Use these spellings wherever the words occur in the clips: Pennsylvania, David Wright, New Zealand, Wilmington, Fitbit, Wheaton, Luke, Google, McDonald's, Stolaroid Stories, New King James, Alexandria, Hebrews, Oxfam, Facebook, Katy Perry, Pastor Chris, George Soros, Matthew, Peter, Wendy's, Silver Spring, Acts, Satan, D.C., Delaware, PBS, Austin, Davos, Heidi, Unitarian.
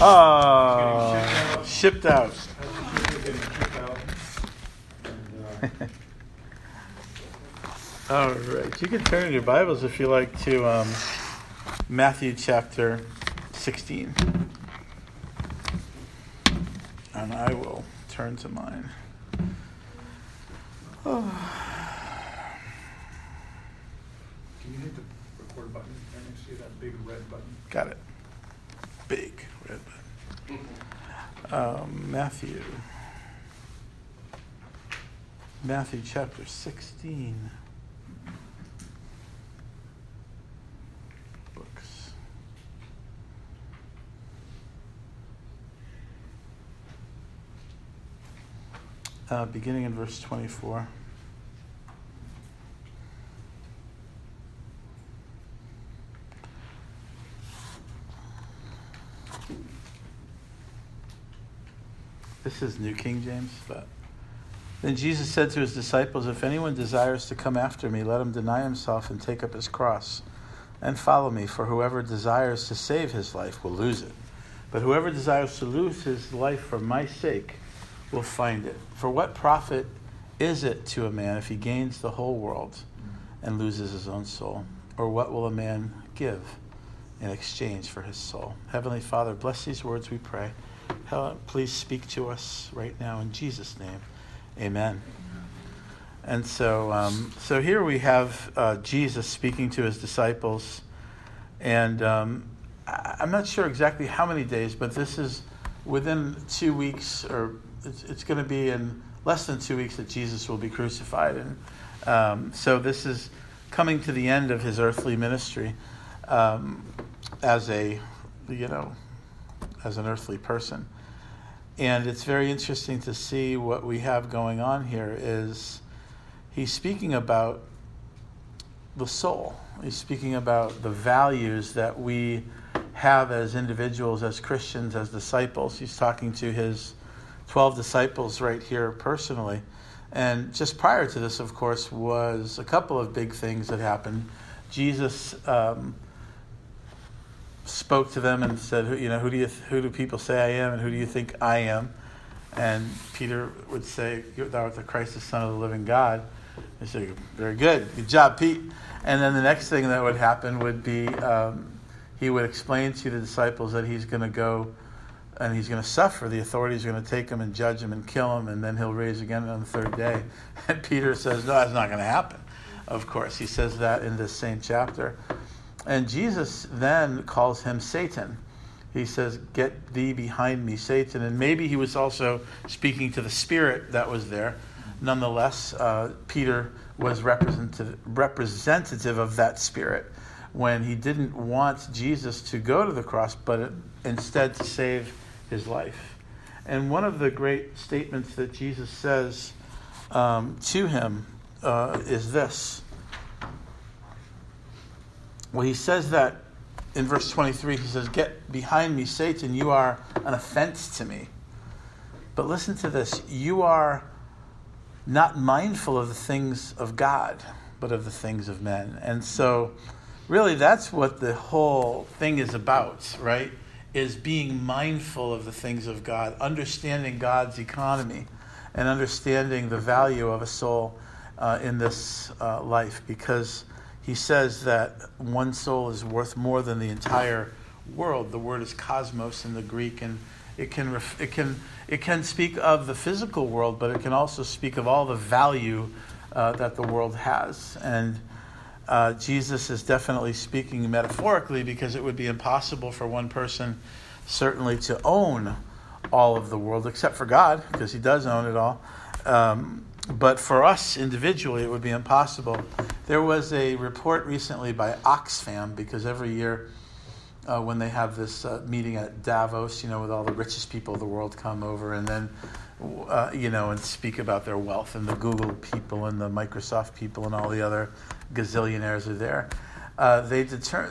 Oh, shipped out. All right, you can turn in your Bibles if you like to Matthew chapter 16, and I will turn to mine. Oh. Can you hit the record button right next to that big red button? Got it. Big red button. Matthew chapter 16. Books. Beginning in verse 24. This is New King James, but... Then Jesus said to his disciples, "If anyone desires to come after me, let him deny himself and take up his cross and follow me. For whoever desires to save his life will lose it. But whoever desires to lose his life for my sake will find it. For what profit is it to a man if he gains the whole world and loses his own soul? Or what will a man give in exchange for his soul?" Heavenly Father, bless these words, we pray. Please speak to us right now in Jesus' name. Amen. And so here we have Jesus speaking to his disciples, and I'm not sure exactly how many days, but this is within 2 weeks, or it's going to be in less than 2 weeks that Jesus will be crucified, and so this is coming to the end of his earthly ministry as an earthly person. And it's very interesting to see what we have going on here is he's speaking about the soul. He's speaking about the values that we have as individuals, as Christians, as disciples. He's talking to his 12 disciples right here personally. And just prior to this, of course, was a couple of big things that happened. Jesus spoke to them and said, who do people say I am, and who do you think I am? And Peter would say, "Thou art the Christ, the Son of the living God." They say, "Very good. Good job, Pete." And then the next thing that would happen would be he would explain to the disciples that he's going to go and he's going to suffer. The authorities are going to take him and judge him and kill him, and then he'll rise again on the third day. And Peter says, "No, that's not going to happen." Of course, he says that in this same chapter. And Jesus then calls him Satan. He says, "Get thee behind me, Satan." And maybe he was also speaking to the spirit that was there. Nonetheless, Peter was representative of that spirit when he didn't want Jesus to go to the cross, but instead to save his life. And one of the great statements that Jesus says to him is this. Well, he says that in verse 23, he says, "Get behind me, Satan, you are an offense to me." But listen to this. "You are not mindful of the things of God, but of the things of men." And so really that's what the whole thing is about, right? Is being mindful of the things of God, understanding God's economy, and understanding the value of a soul in this life, because he says that one soul is worth more than the entire world. The word is cosmos in the Greek, and it can speak of the physical world, but it can also speak of all the value that the world has. And Jesus is definitely speaking metaphorically, because it would be impossible for one person certainly to own all of the world, except for God, because he does own it all. But for us individually, it would be impossible. There was a report recently by Oxfam, because every year when they have this meeting at Davos, with all the richest people of the world come over and then, and speak about their wealth, and the Google people and the Microsoft people and all the other gazillionaires are there.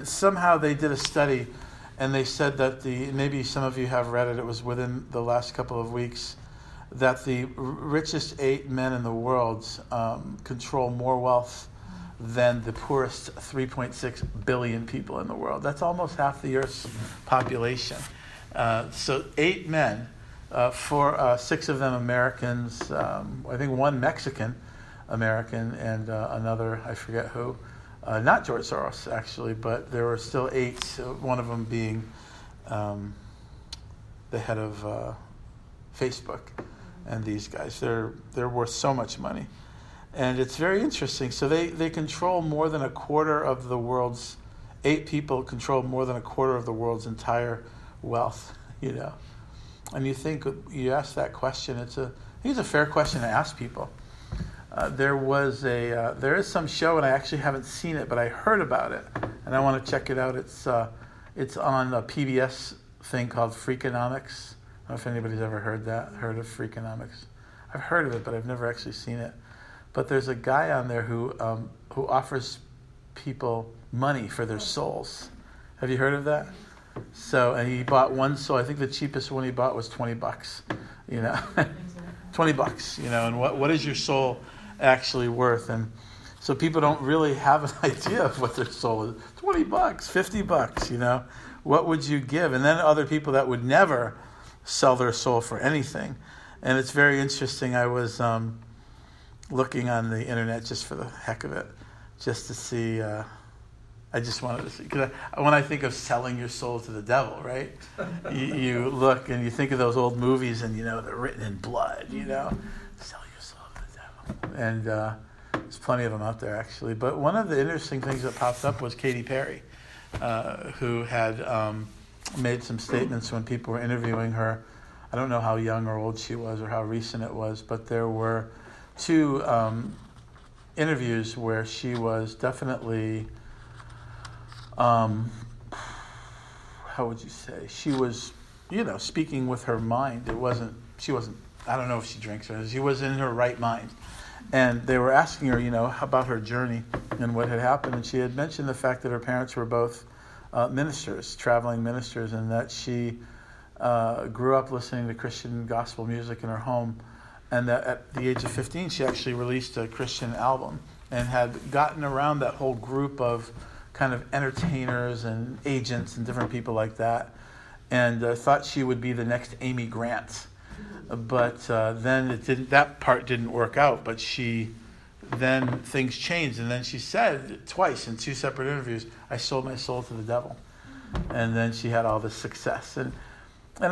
Somehow they did a study, and they said that maybe some of you have read it. It was within the last couple of weeks, that the richest 8 men in the world control more wealth than the poorest 3.6 billion people in the world. That's almost half the Earth's population. So 8 men, 6 of them Americans, I think 1 Mexican American, and another, I forget who, not George Soros, actually, but there were still 8, one of them being the head of Facebook and these guys. They're worth so much money. And it's very interesting. So they control more than a quarter of the world's, 8 people control more than a quarter of the world's entire wealth, you know. And you think, you ask that question, I think it's a fair question to ask people. There is some show, and I actually haven't seen it, but I heard about it, and I want to check it out. It's on a PBS thing called Freakonomics. I don't know if anybody's ever heard of Freakonomics. I've heard of it, but I've never actually seen it. But there's a guy on there who offers people money for their souls. Have you heard of that? So, and he bought one soul. I think the cheapest one he bought was $20, you know. $20, you know, and what is your soul actually worth? And so people don't really have an idea of what their soul is. $20, $50, you know. What would you give? And then other people that would never sell their soul for anything. And it's very interesting. I was looking on the internet just for the heck of it, just to see. I just wanted to see, because when I think of selling your soul to the devil, right? You look and you think of those old movies, and you know they're written in blood. You know, sell your soul to the devil, and there's plenty of them out there actually. But one of the interesting things that popped up was Katy Perry, who had made some statements when people were interviewing her. I don't know how young or old she was, or how recent it was, but there were 2 interviews where she was definitely, how would you say? She was, you know, speaking with her mind. I don't know if she drinks or anything. She was in her right mind. And they were asking her, you know, about her journey and what had happened. And she had mentioned the fact that her parents were both ministers, traveling ministers, and that she grew up listening to Christian gospel music in her home. And that at the age of 15, she actually released a Christian album and had gotten around that whole group of kind of entertainers and agents and different people like that, and thought she would be the next Amy Grant. But then that part didn't work out, but then things changed, and then she said twice in 2 separate interviews, I sold my soul to the devil. And then she had all this success. And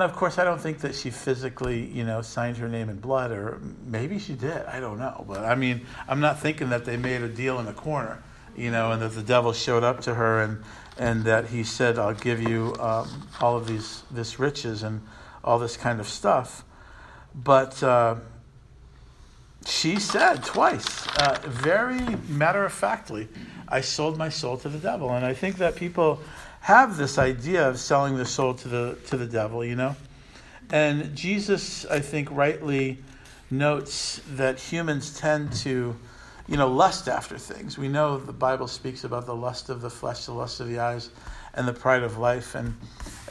of course, I don't think that she physically, you know, signed her name in blood, or maybe she did, I don't know. But I mean, I'm not thinking that they made a deal in the corner, you know, and that the devil showed up to her and that he said, I'll give you all of this riches and all this kind of stuff. But she said twice, very matter-of-factly, I sold my soul to the devil. And I think that people have this idea of selling their soul to the devil, you know. And Jesus, I think, rightly notes that humans tend to, you know, lust after things. We know the Bible speaks about the lust of the flesh, the lust of the eyes, and the pride of life. And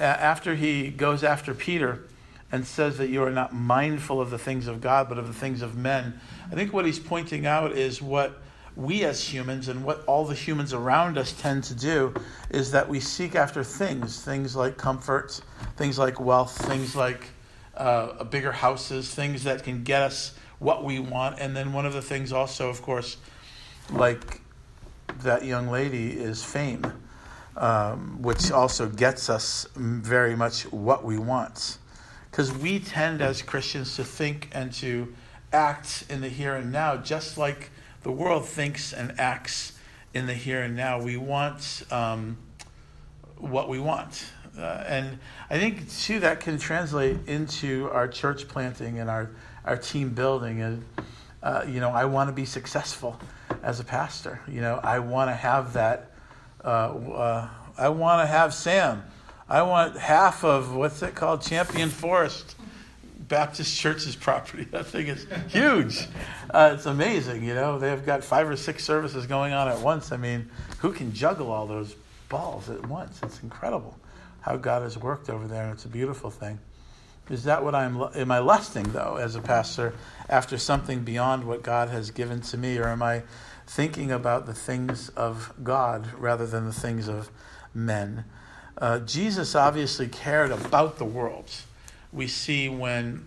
after he goes after Peter and says that you are not mindful of the things of God, but of the things of men, I think what he's pointing out is what we as humans and what all the humans around us tend to do is that we seek after things like comfort, things like wealth, things like bigger houses, things that can get us what we want. And then one of the things also, of course, like that young lady, is fame, which also gets us very much what we want. Because we tend as Christians to think and to act in the here and now, just like the world thinks and acts in the here and now. We want what we want. And I think, too, that can translate into our church planting and our team building. And, you know, I want to be successful as a pastor. You know, I want to have that. I want to have Sam. I want half of, what's it called, Champion Forest Baptist Church's property. That thing is huge. It's amazing, you know. They've got 5 or 6 services going on at once. I mean, who can juggle all those balls at once? It's incredible how God has worked over there, and it's a beautiful thing. Is that what am I lusting, though, as a pastor, after something beyond what God has given to me? Or am I thinking about the things of God rather than the things of men? Jesus obviously cared about the world. We see when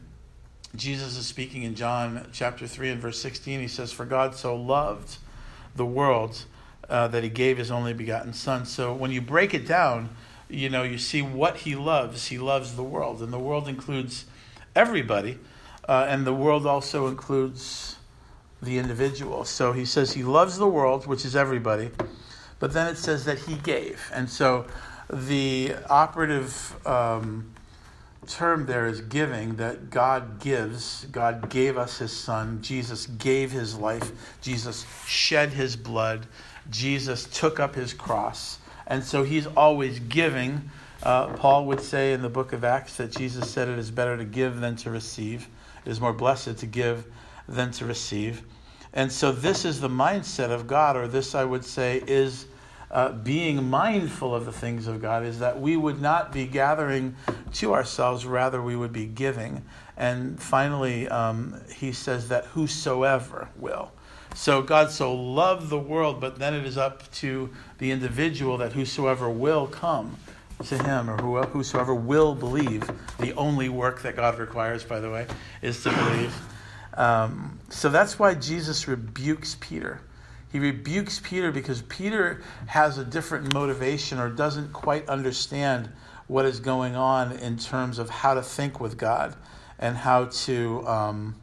Jesus is speaking in John chapter 3 and verse 16, he says, "For God so loved the world that he gave his only begotten son." So when you break it down, you know, you see what he loves. He loves the world, and the world includes everybody, and the world also includes the individual. So he says he loves the world, which is everybody, but then it says that he gave. And so the operative term there is giving, that God gives. God gave us his son. Jesus gave his life. Jesus shed his blood. Jesus took up his cross. And so he's always giving. Paul would say in the book of Acts that Jesus said it is better to give than to receive. It is more blessed to give than to receive. And so this is the mindset of God, or this, I would say, is being mindful of the things of God, is that we would not be gathering to ourselves, rather we would be giving. And finally, he says that whosoever will. So God so loved the world, but then it is up to the individual that whosoever will come to him, or whosoever will believe. The only work that God requires, by the way, is to believe. So that's why Jesus rebukes Peter. He rebukes Peter because Peter has a different motivation, or doesn't quite understand what is going on in terms of how to think with God and how to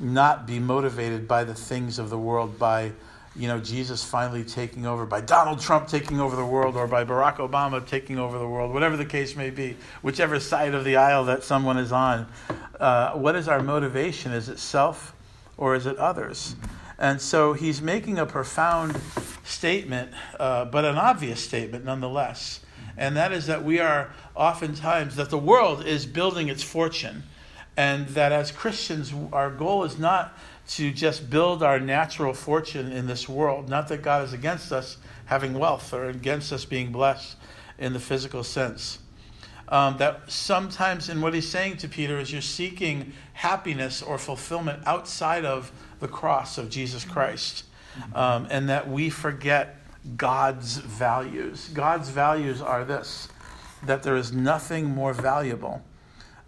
not be motivated by the things of the world, by, you know, Jesus finally taking over, by Donald Trump taking over the world, or by Barack Obama taking over the world, whatever the case may be, whichever side of the aisle that someone is on. What is our motivation? Is it self or is it others? And so he's making a profound statement, but an obvious statement nonetheless. And that is that we are oftentimes, that the world is building its fortune. And that as Christians, our goal is not to just build our natural fortune in this world. Not that God is against us having wealth or against us being blessed in the physical sense. That sometimes, in what he's saying to Peter, is you're seeking happiness or fulfillment outside of the cross of Jesus Christ, and that we forget God's values. God's values are this, that there is nothing more valuable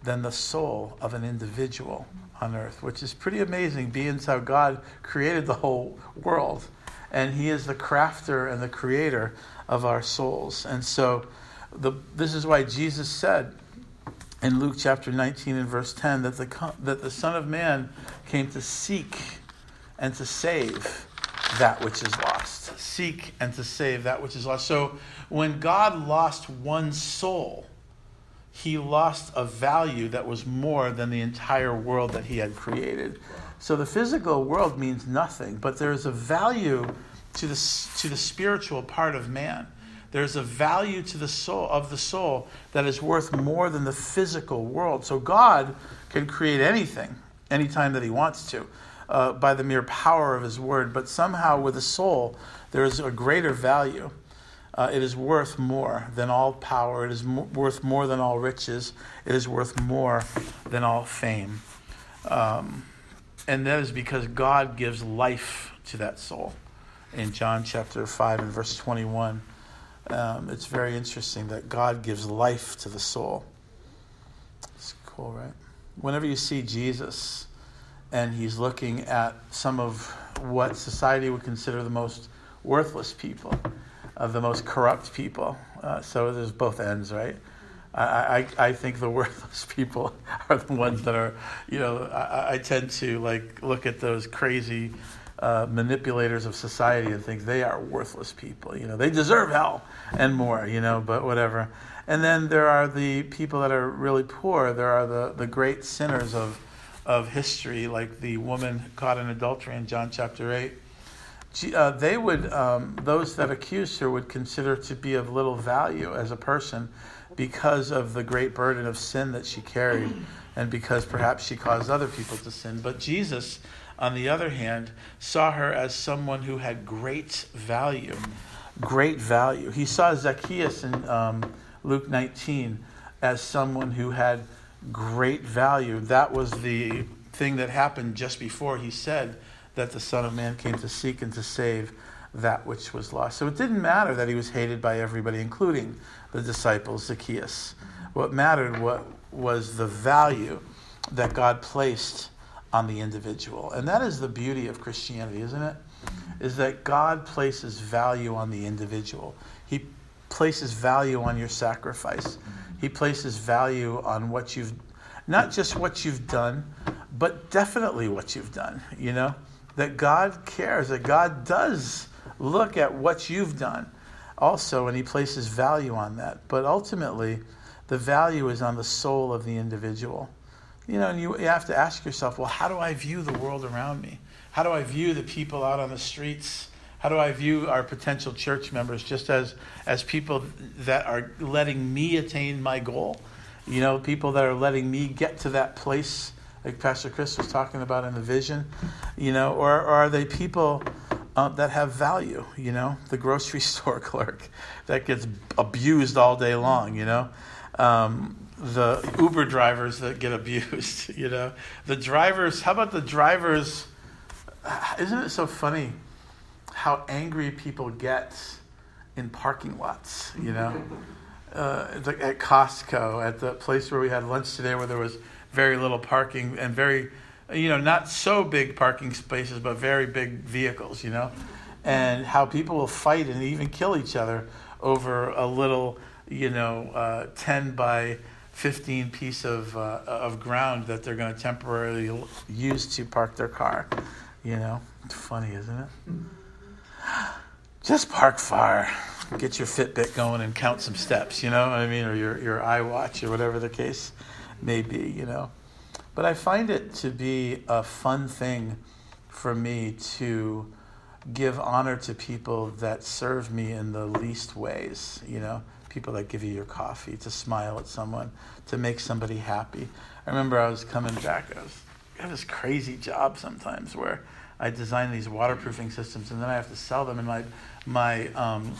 than the soul of an individual on earth, which is pretty amazing, being how God created the whole world, and he is the crafter and the creator of our souls. And so this is why Jesus said in Luke chapter 19 and verse 10 that the Son of Man came to seek and to save that which is lost. Seek and to save that which is lost. So when God lost one soul, he lost a value that was more than the entire world that he had created. So the physical world means nothing, but there is a value to the spiritual part of man. There's a value to the soul, of the soul, that is worth more than the physical world. So God can create anything, anytime that he wants to, by the mere power of his word. But somehow with a soul, there is a greater value. It is worth more than all power. It is worth more than all riches. It is worth more than all fame. And that is because God gives life to that soul. In John chapter 5 and verse 21, it's very interesting that God gives life to the soul. It's cool, right? Whenever you see Jesus and he's looking at some of what society would consider the most worthless people, of the most corrupt people, so there's both ends, right? I think the worthless people are the ones that are, you know, I tend to like look at those crazy manipulators of society and think they are worthless people. You know, they deserve hell and more, you know, but whatever. And then there are the people that are really poor. There are the great sinners of history, like the woman caught in adultery in John chapter 8. They would, those that accused her would consider to be of little value as a person because of the great burden of sin that she carried, and because perhaps she caused other people to sin. But Jesus, on the other hand, saw her as someone who had great value. Great value. He saw Zacchaeus in Luke 19 as someone who had great value. That was the thing that happened just before he said that the Son of Man came to seek and to save that which was lost. So it didn't matter that he was hated by everybody, including the disciples, Zacchaeus. What mattered was the value that God placed on the individual. And that is the beauty of Christianity, isn't it? Is that God places value on the individual. He places value on your sacrifice. He places value on what you've, not just what you've done, but definitely what you've done, you know? That God cares, that God does look at what you've done also, and he places value on that. But ultimately, the value is on the soul of the individual. You know, and you have to ask yourself, well, how do I view the world around me? How do I view the people out on the streets? How do I view our potential church members just as people that are letting me attain my goal? You know, people that are letting me get to that place like Pastor Chris was talking about in the vision, you know, or are they people that have value, you know, the grocery store clerk that gets abused all day long, you know, the Uber drivers that get abused, you know, the drivers, how about the drivers, isn't it so funny how angry people get in parking lots, you know, at Costco, at the place where we had lunch today where there was very little parking and very, you know, not so big parking spaces, but very big vehicles, you know, and how people will fight and even kill each other over a little, you know, 10 by 15 piece of ground that they're going to temporarily use to park their car, you know. It's funny, isn't it? Just park far. Get your Fitbit going and count some steps, you know what I mean, or your iWatch or whatever the case maybe, you know. But I find it to be a fun thing for me to give honor to people that serve me in the least ways, you know, people that give you your coffee, to smile at someone, to make somebody happy. I remember I was coming back, I have this crazy job sometimes where I design these waterproofing systems and then I have to sell them, and my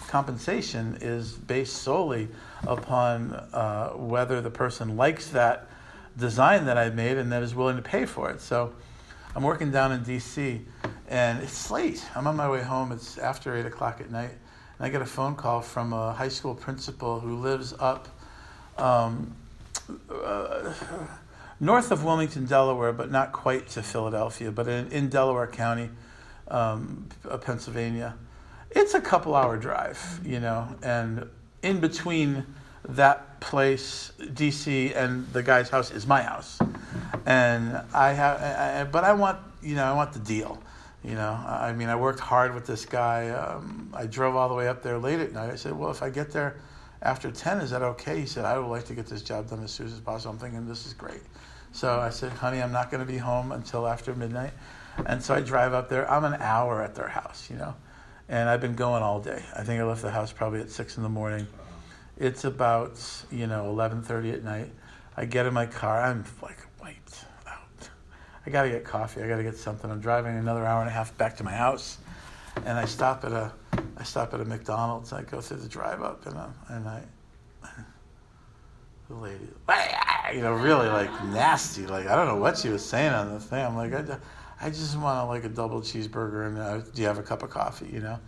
compensation is based solely upon whether the person likes that design that I made and that is willing to pay for it. So I'm working down in D.C. and it's late. I'm on my way home. It's after 8 o'clock at night. And I get a phone call from a high school principal who lives up north of Wilmington, Delaware, but not quite to Philadelphia, but in Delaware County, Pennsylvania. It's a couple-hour drive, you know, and in between that place, D.C., and the guy's house is my house, and but I want the deal, you know. I mean, I worked hard with this guy. I drove all the way up there late at night. I said, well, if I get there after 10, is that okay? He said, I would like to get this job done as soon as possible. I'm thinking, this is great. So I said, honey, I'm not going to be home until after midnight, and so I drive up there. I'm an hour at their house, you know, and I've been going all day. I think I left the house probably at 6 in the morning. It's about, you know, 11:30 at night. I get in my car. I'm, like, wiped out. I got to get coffee. I got to get something. I'm driving another hour and a half back to my house, and I stop at a McDonald's. I go through the drive-up, the lady, you know, really, like, nasty. Like, I don't know what she was saying on the thing. I'm like, I just want, like, a double cheeseburger, and do you have a cup of coffee, you know?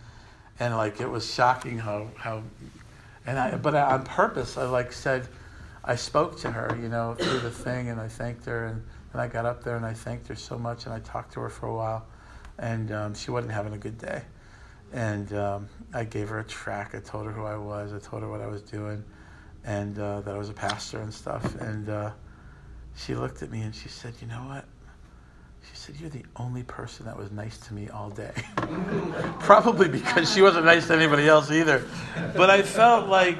And, like, it was shocking how and on purpose, I spoke to her, you know, through the thing, and I thanked her, and then I got up there, and I thanked her so much, and I talked to her for a while, and she wasn't having a good day. And I gave her a tract. I told her who I was, I told her what I was doing, and that I was a pastor and stuff, and she looked at me, and she said, you know what? She said, you're the only person that was nice to me all day. Probably because she wasn't nice to anybody else either. But I felt like,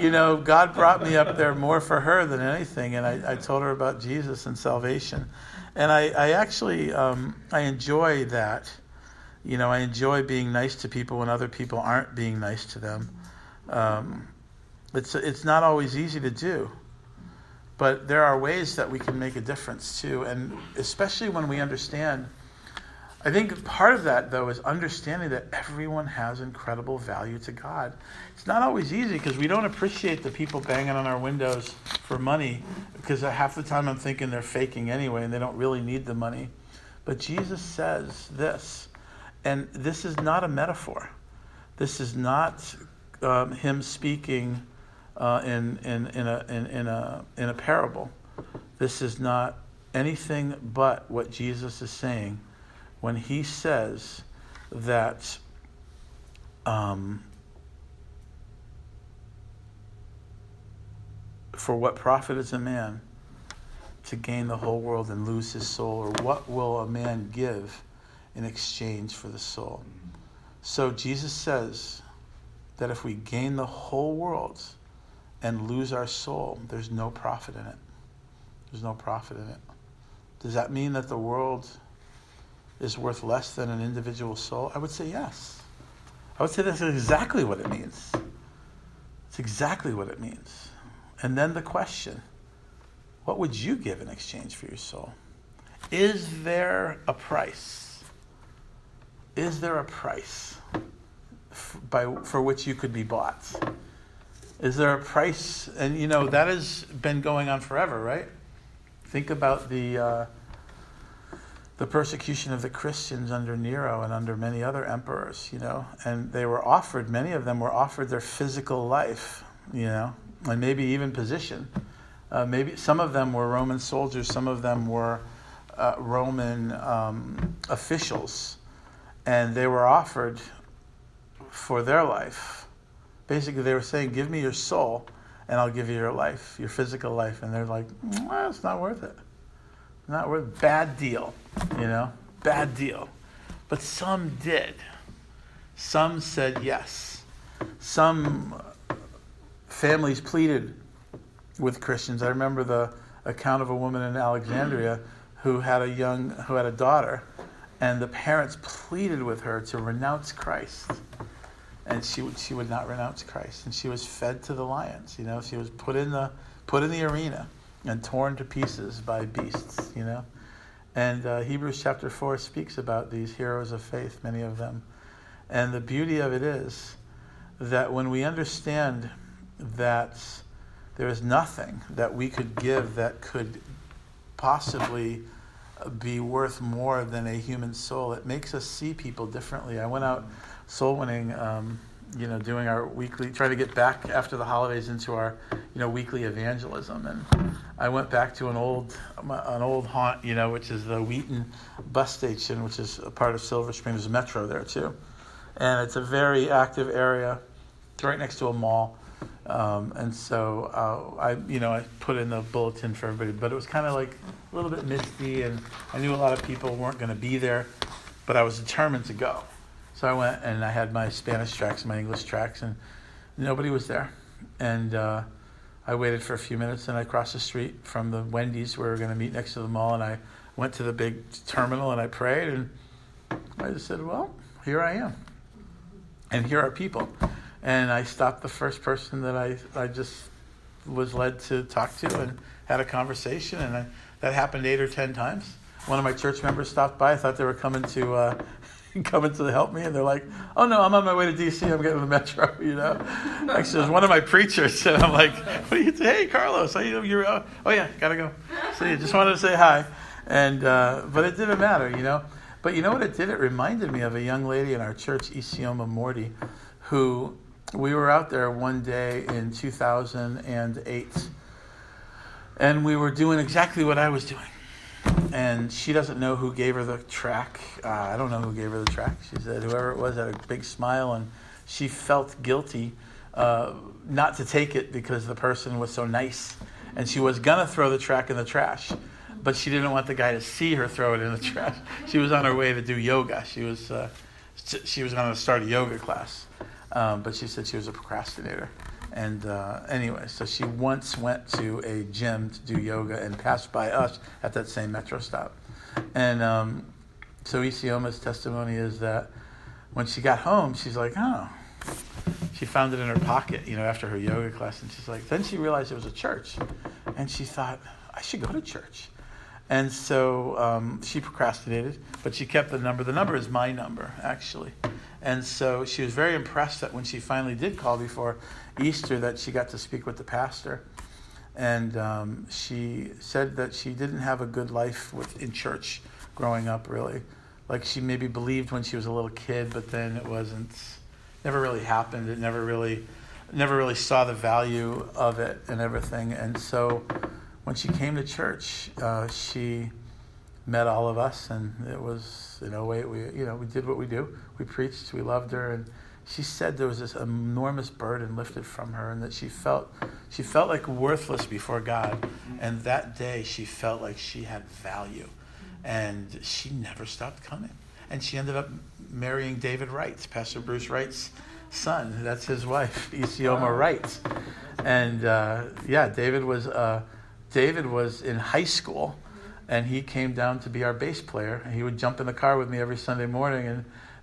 you know, God brought me up there more for her than anything. And I told her about Jesus and salvation. And I actually, I enjoy that. You know, I enjoy being nice to people when other people aren't being nice to them. It's not always easy to do. But there are ways that we can make a difference, too, and especially when we understand. I think part of that, though, is understanding that everyone has incredible value to God. It's not always easy because we don't appreciate the people banging on our windows for money, because half the time I'm thinking they're faking anyway and they don't really need the money. But Jesus says this, And this is not a metaphor. This is not him speaking in a parable. This is not anything but what Jesus is saying when he says that for what profit is a man to gain the whole world and lose his soul, or what will a man give in exchange for the soul? So Jesus says that if we gain the whole world and lose our soul, there's no profit in it. There's no profit in it. Does that mean that the world is worth less than an individual soul? I would say yes. I would say that's exactly what it means. It's exactly what it means. And then the question, what would you give in exchange for your soul? Is there a price? Is there a price for which you could be bought? Is there a price? And, that has been going on forever, right? Think about the persecution of the Christians under Nero and under many other emperors, and many of them were offered their physical life, and maybe even position. Maybe some of them were Roman soldiers, some of them were Roman officials, and they were offered for their life. Basically, they were saying, give me your soul, and I'll give you your life, your physical life. And they're like, well, it's not worth it. Not worth, bad deal, bad deal. But some did. Some said yes. Some families pleaded with Christians. I remember the account of a woman in Alexandria who had a daughter, and the parents pleaded with her to renounce Christ. And she would not renounce Christ, and she was fed to the lions. She was put in the arena and torn to pieces by beasts. And Hebrews chapter 4 speaks about these heroes of faith, many of them, and the beauty of it is that when we understand that there is nothing that we could give that could possibly be worth more than a human soul, it makes us see people differently. I went out soul winning, doing our weekly, trying to get back after the holidays into our, weekly evangelism. And I went back to an old haunt, which is the Wheaton bus station, which is a part of Silver Spring. There's a metro there too. And it's a very active area. It's right next to a mall. And so I put in the bulletin for everybody, but it was kind of like a little bit misty, and I knew a lot of people weren't going to be there, but I was determined to go. So I went, and I had my Spanish tracks, my English tracks, and nobody was there. And I waited for a few minutes, and I crossed the street from the Wendy's where we were going to meet next to the mall, and I went to the big terminal, and I prayed, and I just said, well, here I am, and here are people. And I stopped the first person that I just was led to talk to and had a conversation, and that happened 8 or 10 times. One of my church members stopped by. I thought they were coming to help me, and they're like, oh no, I'm on my way to D.C., I'm getting the metro, Actually, it was one of my preachers, and I'm like, what are you doing? Hey, Carlos, oh yeah, gotta go. So you just wanted to say hi, and but it didn't matter, But you know what it did? It reminded me of a young lady in our church, Isioma Morty, who we were out there one day in 2008, and we were doing exactly what I was doing. And she doesn't know who gave her the track. I don't know who gave her the track. She said whoever it was had a big smile, and she felt guilty not to take it because the person was so nice. And she was going to throw the track in the trash, but she didn't want the guy to see her throw it in the trash. She was on her way to do yoga. She was going to start a yoga class, but she said she was a procrastinator. And anyway, so she once went to a gym to do yoga and passed by us at that same metro stop. And so Isioma's testimony is that when she got home, she's like, oh. She found it in her pocket, after her yoga class. And she's like, then she realized it was a church. And she thought, I should go to church. And so she procrastinated, but she kept the number. The number is my number, actually. And so she was very impressed that when she finally did call before Easter that she got to speak with the pastor. And she said that she didn't have a good life in church growing up, really, like she maybe believed when she was a little kid, but then it wasn't, never really happened. It never really saw the value of it and everything. And so when she came to church, she met all of us, and it was, in a way, we did what we do. We preached, we loved her, and she said there was this enormous burden lifted from her, and that she felt like worthless before God, and that day she felt like she had value, and she never stopped coming. And she ended up marrying David Wright, Pastor Bruce Wright's son. That's his wife, Isioma Wright. And David was in high school, and he came down to be our bass player. And he would jump in the car with me every Sunday morning,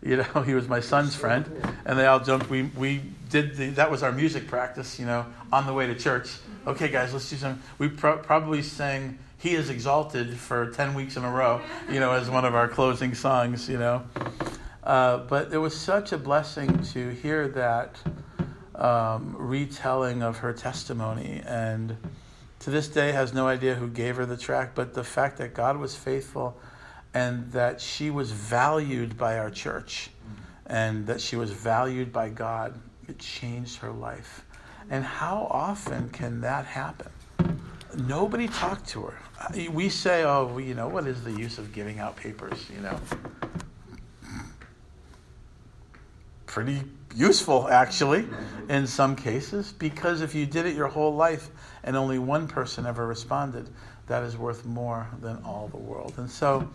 and he was my son's friend, and they all jumped. That was our music practice, on the way to church. Okay, guys, let's do something. We probably sang "He Is Exalted" for 10 weeks in a row, as one of our closing songs, But it was such a blessing to hear that retelling of her testimony, and to this day has no idea who gave her the tract, but the fact that God was faithful, and that she was valued by our church, and that she was valued by God, it changed her life. And how often can that happen? Nobody talked to her. We say, what is the use of giving out papers, Pretty useful, actually, in some cases, because if you did it your whole life and only one person ever responded, that is worth more than all the world. And so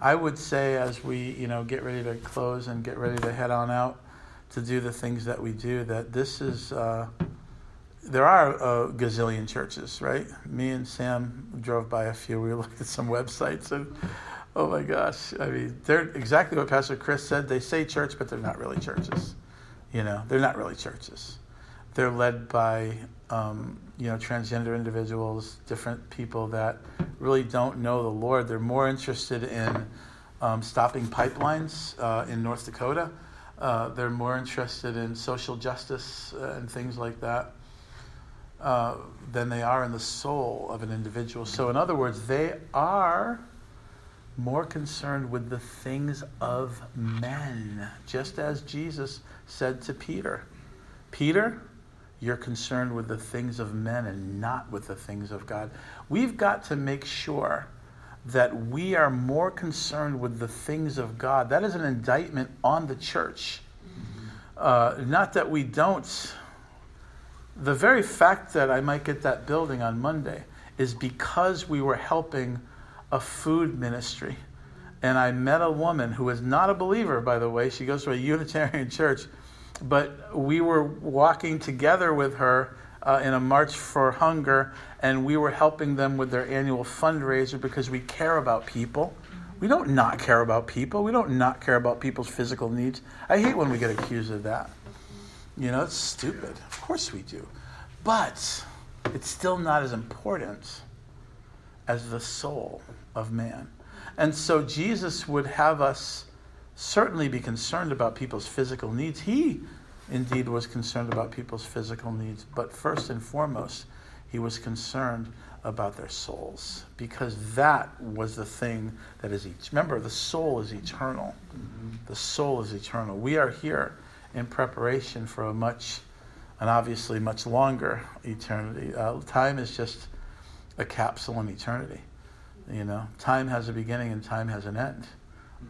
I would say, as we get ready to close and get ready to head on out to do the things that we do, that this is, there are a gazillion churches, right? Me and Sam drove by a few. We looked at some websites, and oh my gosh, I mean, they're exactly what Pastor Chris said. They say church, but they're not really churches. They're not really churches. They're led by, transgender individuals, different people that really don't know the Lord. They're more interested in stopping pipelines in North Dakota. They're more interested in social justice and things like that than they are in the soul of an individual. So in other words, they are more concerned with the things of men, just as Jesus said to Peter. Peter, you're concerned with the things of men and not with the things of God. We've got to make sure that we are more concerned with the things of God. That is an indictment on the church. Not that we don't. The very fact that I might get that building on Monday is because we were helping a food ministry. And I met a woman who is not a believer, by the way. She goes to a Unitarian church. But we were walking together with her in a march for hunger, and we were helping them with their annual fundraiser because we care about people. We don't not care about people. We don't not care about people's physical needs. I hate when we get accused of that. It's stupid. Of course we do. But it's still not as important as the soul of man. And so Jesus would have us certainly be concerned about people's physical needs. He indeed was concerned about people's physical needs, but first and foremost, he was concerned about their souls, because that was the thing that is each. Remember, the soul is eternal. The soul is eternal. We are here in preparation for an obviously much longer eternity. Time is just a capsule in eternity. Time has a beginning and time has an end.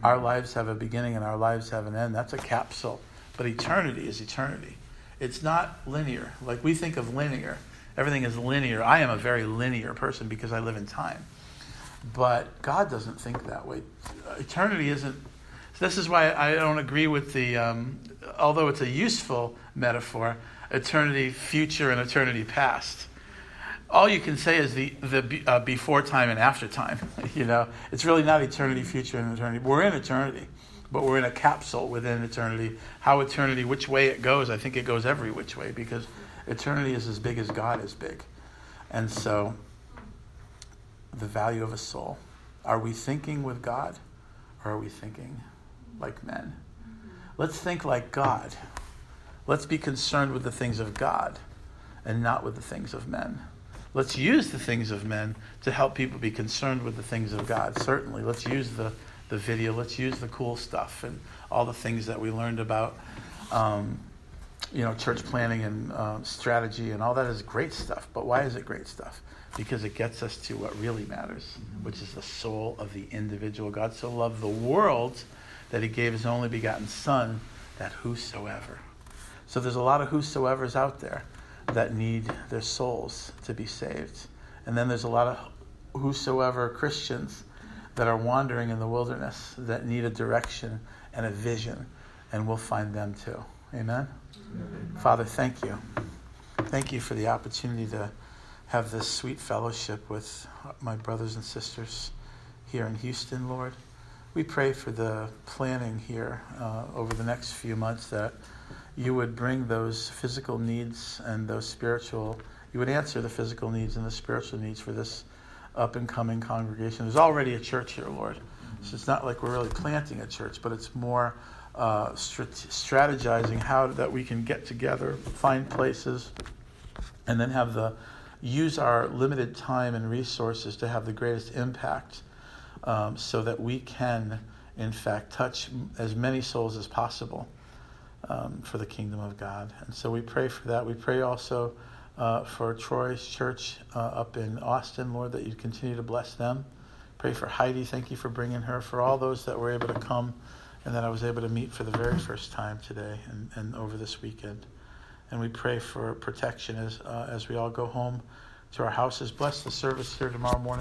Our lives have a beginning and our lives have an end. That's a capsule. But eternity is eternity. It's not linear. Like we think of linear. Everything is linear. I am a very linear person because I live in time. But God doesn't think that way. Eternity isn't. This is why I don't agree with the, although it's a useful metaphor, eternity future and eternity past. All you can say is the before time and after time. It's really not eternity, future, and eternity. We're in eternity, but we're in a capsule within eternity. How eternity, which way it goes, I think it goes every which way, because eternity is as big as God is big. And so the value of a soul. Are we thinking with God, or are we thinking like men? Let's think like God. Let's be concerned with the things of God and not with the things of men. Let's use the things of men to help people be concerned with the things of God. Certainly, let's use the the video. Let's use the cool stuff and all the things that we learned about, church planning and strategy and all that is great stuff. But why is it great stuff? Because it gets us to what really matters, which is the soul of the individual. God so loved the world that he gave his only begotten son, that whosoever. So there's a lot of whosoevers out there that need their souls to be saved. And then there's a lot of whosoever Christians that are wandering in the wilderness that need a direction and a vision, and we'll find them too. Amen? Amen. Father, thank you. Thank you for the opportunity to have this sweet fellowship with my brothers and sisters here in Houston, Lord. We pray for the planning here over the next few months, that you would bring those physical needs and those spiritual, you would answer the physical needs and the spiritual needs for this up-and-coming congregation. There's already a church here, Lord. So it's not like we're really planting a church, but it's more strategizing how that we can get together, find places, and then have use our limited time and resources to have the greatest impact, so that we can, in fact, touch as many souls as possible for the kingdom of God. And so we pray for that. We pray also for Troy's church up in Austin, Lord, that you'd continue to bless them. Pray for Heidi. Thank you for bringing her, for all those that were able to come and that I was able to meet for the very first time today and over this weekend. And we pray for protection as we all go home to our houses. Bless the service here tomorrow morning.